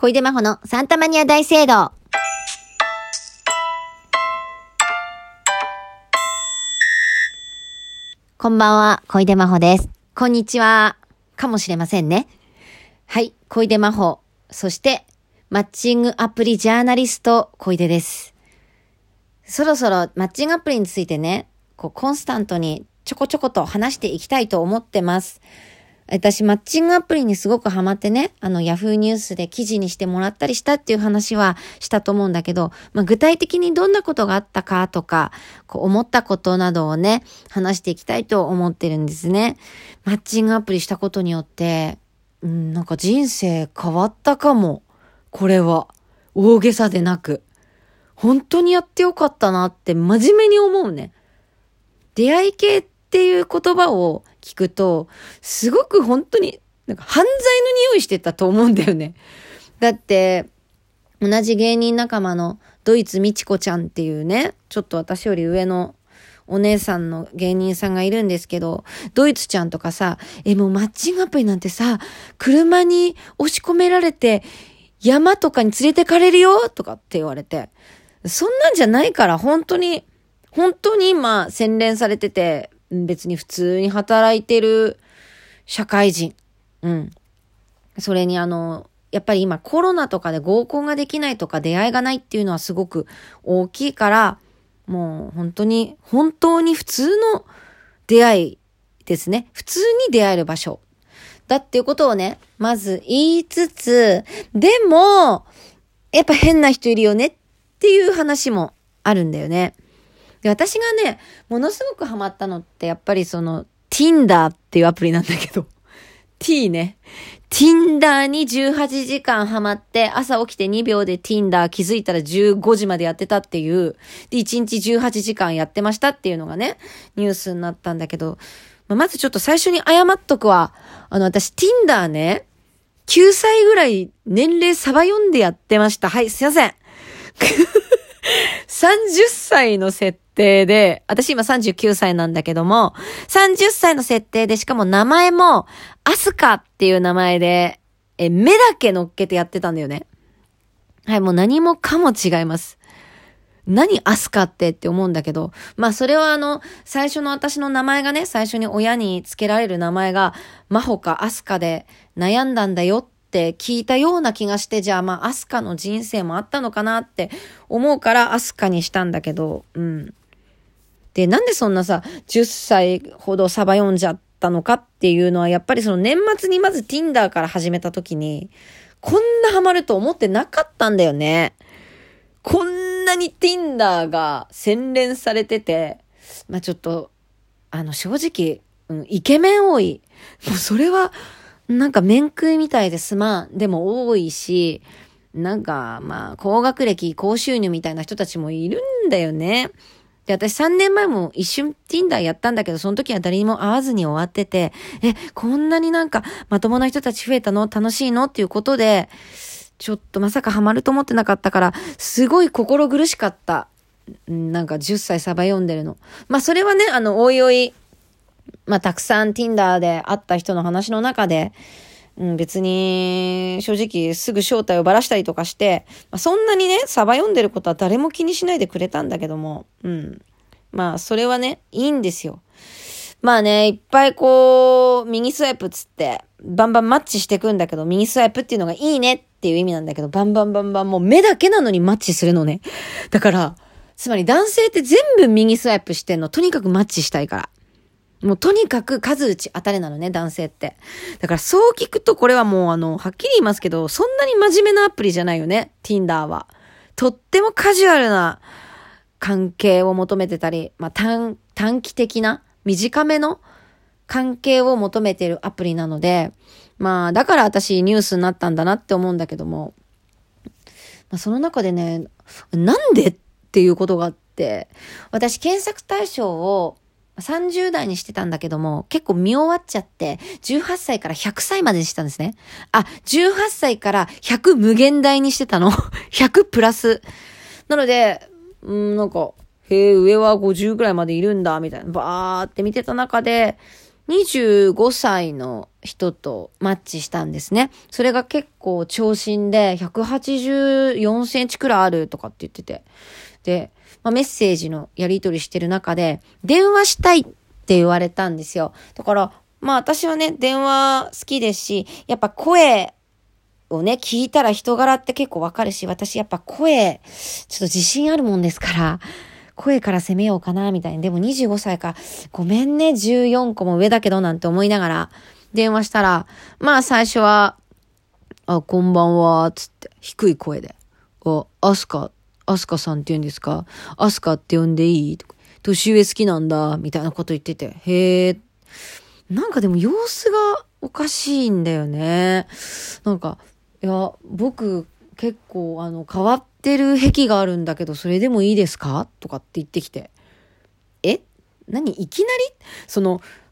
小出真帆のサンタマニア大聖堂。こんばんは、小出真帆です。こんにちは。かもしれませんね。はい、小出真帆。そして、マッチングアプリジャーナリスト、小出です。そろそろマッチングアプリについてね、コンスタントにちょこちょこと話していきたいと思ってます。私、マッチングアプリにすごくハマってね、ヤフーニュースで記事にしてもらったりしたっていう話はしたと思うんだけど、具体的にどんなことがあったかとか、思ったことなどをね、話していきたいと思ってるんですね。マッチングアプリしたことによって、なんか人生変わったかも。これは、大げさでなく。本当にやってよかったなって真面目に思うね。出会い系っていう言葉を聞くと、すごく本当になんか犯罪の匂いしてたと思うんだよね。だって、同じ芸人仲間のドイツみちこちゃんっていうね、ちょっと私より上のお姉さんの芸人さんがいるんですけど、ドイツちゃんとかさ、もうマッチングアプリなんてさ、車に押し込められて山とかに連れてかれるよとかって言われて、そんなんじゃないから本当に今洗練されてて、別に普通に働いてる社会人。それにやっぱり今コロナとかで合コンができないとか出会いがないっていうのはすごく大きいから、もう本当に普通の出会いですね。普通に出会える場所。だっていうことをね、まず言いつつ、でも、やっぱ変な人いるよねっていう話もあるんだよね。で、私がね、ものすごくハマったのって、やっぱりTinder っていうアプリなんだけど、T ね。Tinder に18時間ハマって、朝起きて2秒で Tinder 気づいたら15時までやってたっていう、で、1日18時間やってましたっていうのがね、ニュースになったんだけど、まずちょっと最初に謝っとくわ。私 Tinder ね、9歳ぐらい年齢サバ読んでやってました。はい、すいません。30歳の設定で、私今39歳なんだけども、30歳の設定で、しかも名前も、アスカっていう名前で、目だけ乗っけてやってたんだよね。はい、もう何もかも違います。何アスカって思うんだけど、それは最初の私の名前がね、最初に親につけられる名前が、マホかアスカで悩んだんだよって聞いたような気がして、じゃあアスカの人生もあったのかなって思うからアスカにしたんだけど、で、なんでそんなさ、10歳ほどサバ読んじゃったのかっていうのは、やっぱり年末にまず Tinder から始めた時に、こんなハマると思ってなかったんだよね。こんなに Tinder が洗練されてて、ちょっと、正直、イケメン多い。もうそれは、なんか面食いみたいですまん。でも多いし、なんか高学歴、高収入みたいな人たちもいるんだよね。で、私3年前も一瞬 Tinder やったんだけど、その時は誰にも会わずに終わってて、こんなになんかまともな人たち増えたの？楽しいの？っていうことで、ちょっとまさかハマると思ってなかったから、すごい心苦しかった。なんか10歳サバ読んでるの。それはね、おいおい、たくさん Tinder で会った人の話の中で、別に正直すぐ正体をばらしたりとかして、そんなにね、サバ読んでることは誰も気にしないでくれたんだけども、それはね、いいんですよ。いっぱい右スワイプつって、バンバンマッチしてくんだけど、右スワイプっていうのがいいねっていう意味なんだけど、バンバンもう目だけなのにマッチするのね。だから、つまり男性って全部右スワイプしてんの、とにかくマッチしたいから。もうとにかく数打ち当たれなのね、男性って。だからそう聞くとこれはもうはっきり言いますけど、そんなに真面目なアプリじゃないよね、Tinder は。とってもカジュアルな関係を求めてたり、短期的な、短めの関係を求めてるアプリなので、だから私ニュースになったんだなって思うんだけども、その中でね、なんでっていうことがあって、私検索対象を30代にしてたんだけども、結構見終わっちゃって、18歳から100歳までにしてたんですね。18歳から100無限大にしてたの。100プラス。なので、上は50くらいまでいるんだ、みたいな。バーって見てた中で、25歳の人とマッチしたんですね。それが結構長身で184センチくらいあるとかって言ってて。で、メッセージのやり取りしてる中で、電話したいって言われたんですよ。だから、私はね、電話好きですし、やっぱ声をね、聞いたら人柄って結構わかるし、私やっぱ声、ちょっと自信あるもんですから、声から攻めようかなみたいに。でも25歳か、ごめんね、14個も上だけどなんて思いながら電話したら、最初は、こんばんは、つって、低い声で、アスカさんって言うんですか？アスカって呼んでいい？とか、年上好きなんだ、みたいなこと言ってて、へえ、なんかでも様子がおかしいんだよね。なんか、いや、僕、結構、変わってる癖があるんだけど、それでもいいですか？とかって言ってきて。何いきなり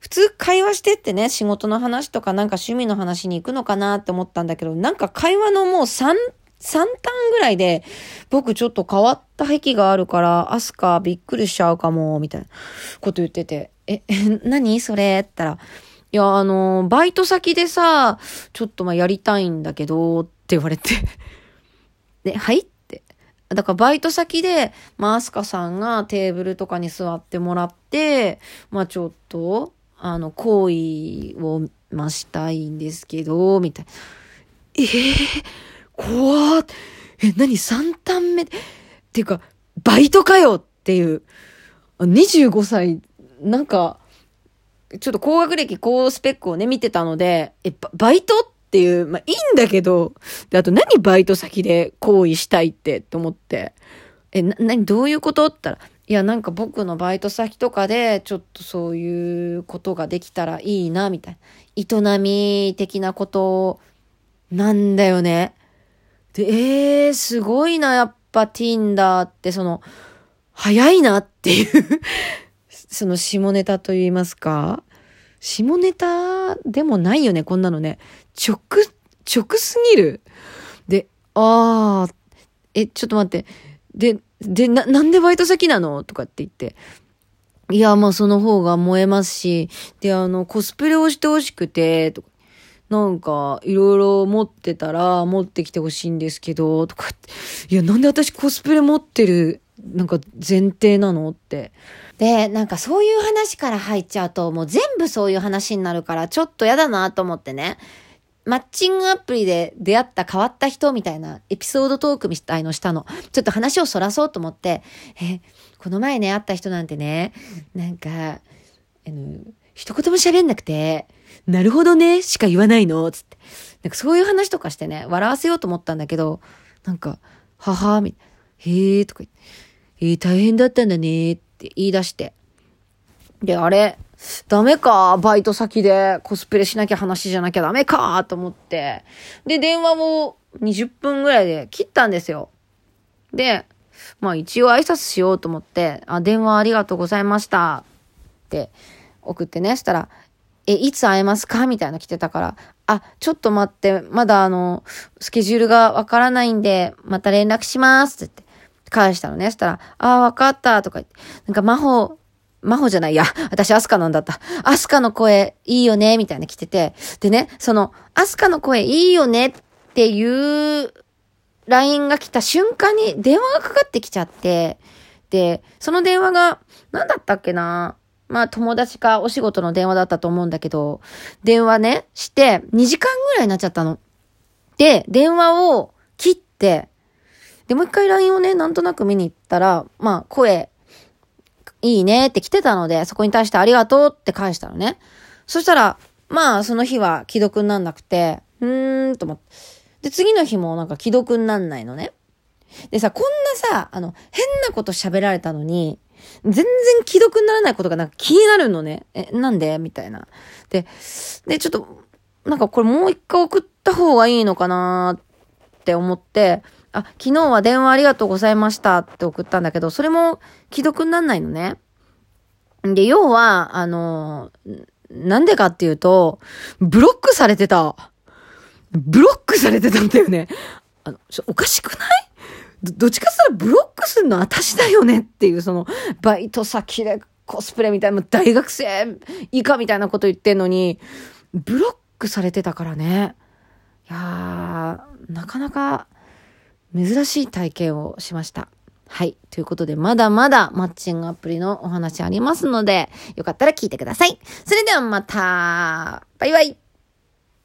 普通会話してってね、仕事の話とかなんか趣味の話に行くのかなって思ったんだけど、なんか会話のもう3ターンぐらいで、僕ちょっと変わった癖があるから、アスカびっくりしちゃうかも、みたいなこと言ってて。何それって言ったら、いや、バイト先でさ、ちょっとやりたいんだけど、って言われて。はいって。だからバイト先で、アスカさんがテーブルとかに座ってもらって、ちょっと、行為を、したいんですけど、みたいな。怖っ。何3ターン目っていうか、バイトかよっていう。25歳、なんか、ちょっと高学歴、高スペックをね、見てたので、バイトっていう、いいんだけど、で、あと何バイト先で行為したいって、と思って、何どういうことって言ったら、いや、なんか僕のバイト先とかで、ちょっとそういうことができたらいいな、みたいな。営み的なことなんだよね。で、すごいな、やっぱ Tinder って、早いなっていう、下ネタと言いますか。下ネタでもないよね、こんなのね。直すぎる。で、ちょっと待って。で、なんでバイト先なの？とかって言って。いや、その方が燃えますし、で、コスプレをしてほしくて、とか、なんか、いろいろ持ってたら、持ってきてほしいんですけど、とかって。いや、なんで私コスプレ持ってる？なんか前提なのって。で、なんかそういう話から入っちゃうと、もう全部そういう話になるから、ちょっとやだなと思ってね。マッチングアプリで出会った変わった人みたいなエピソードトークみたいのしたの。ちょっと話をそらそうと思って、この前ね、会った人なんてね、なんか、一言も喋んなくて、なるほどね、しか言わないの、つって。なんかそういう話とかしてね、笑わせようと思ったんだけど、なんか、みたいな。へえ、とか言って、大変だったんだねって言い出して。で、あれ、ダメか、バイト先でコスプレしなきゃ話じゃなきゃダメか、と思って。で、電話を20分ぐらいで切ったんですよ。で、一応挨拶しようと思って、電話ありがとうございましたって送ってね、したら、いつ会えますかみたいな来てたから、ちょっと待って、まだスケジュールがわからないんで、また連絡しますって言って。返したのね。そしたら、わかったとか言って、なんか真帆じゃないや、私アスカなんだった。アスカの声いいよねみたいな来てて、でね、アスカの声いいよねっていう LINE が来た瞬間に電話がかかってきちゃって、で、その電話が何だったっけな、友達かお仕事の電話だったと思うんだけど、電話ねして2時間ぐらいになっちゃったの。で、電話を切って。で、もう一回 LINE をね、なんとなく見に行ったら、声、いいねって来てたので、そこに対してありがとうって返したのね。そしたら、その日は既読になんなくて、と思って。で、次の日もなんか既読になんないのね。でさ、こんなさ、変なこと喋られたのに、全然既読にならないことがなんか気になるのね。なんで？みたいな。で、ちょっと、なんかこれもう一回送った方がいいのかなって思って、昨日は電話ありがとうございましたって送ったんだけど、それも既読になんないのね。で、要は、なんでかっていうと、ブロックされてたんだよね。おかしくない？どっちかしたらブロックするの私だよねっていう、バイト先でコスプレみたいな、大学生以下みたいなこと言ってんのに、ブロックされてたからね。いやー、なかなか珍しい体験をしました。はい。ということで、まだまだマッチングアプリのお話ありますので、よかったら聞いてください。それではまた。バイバイ。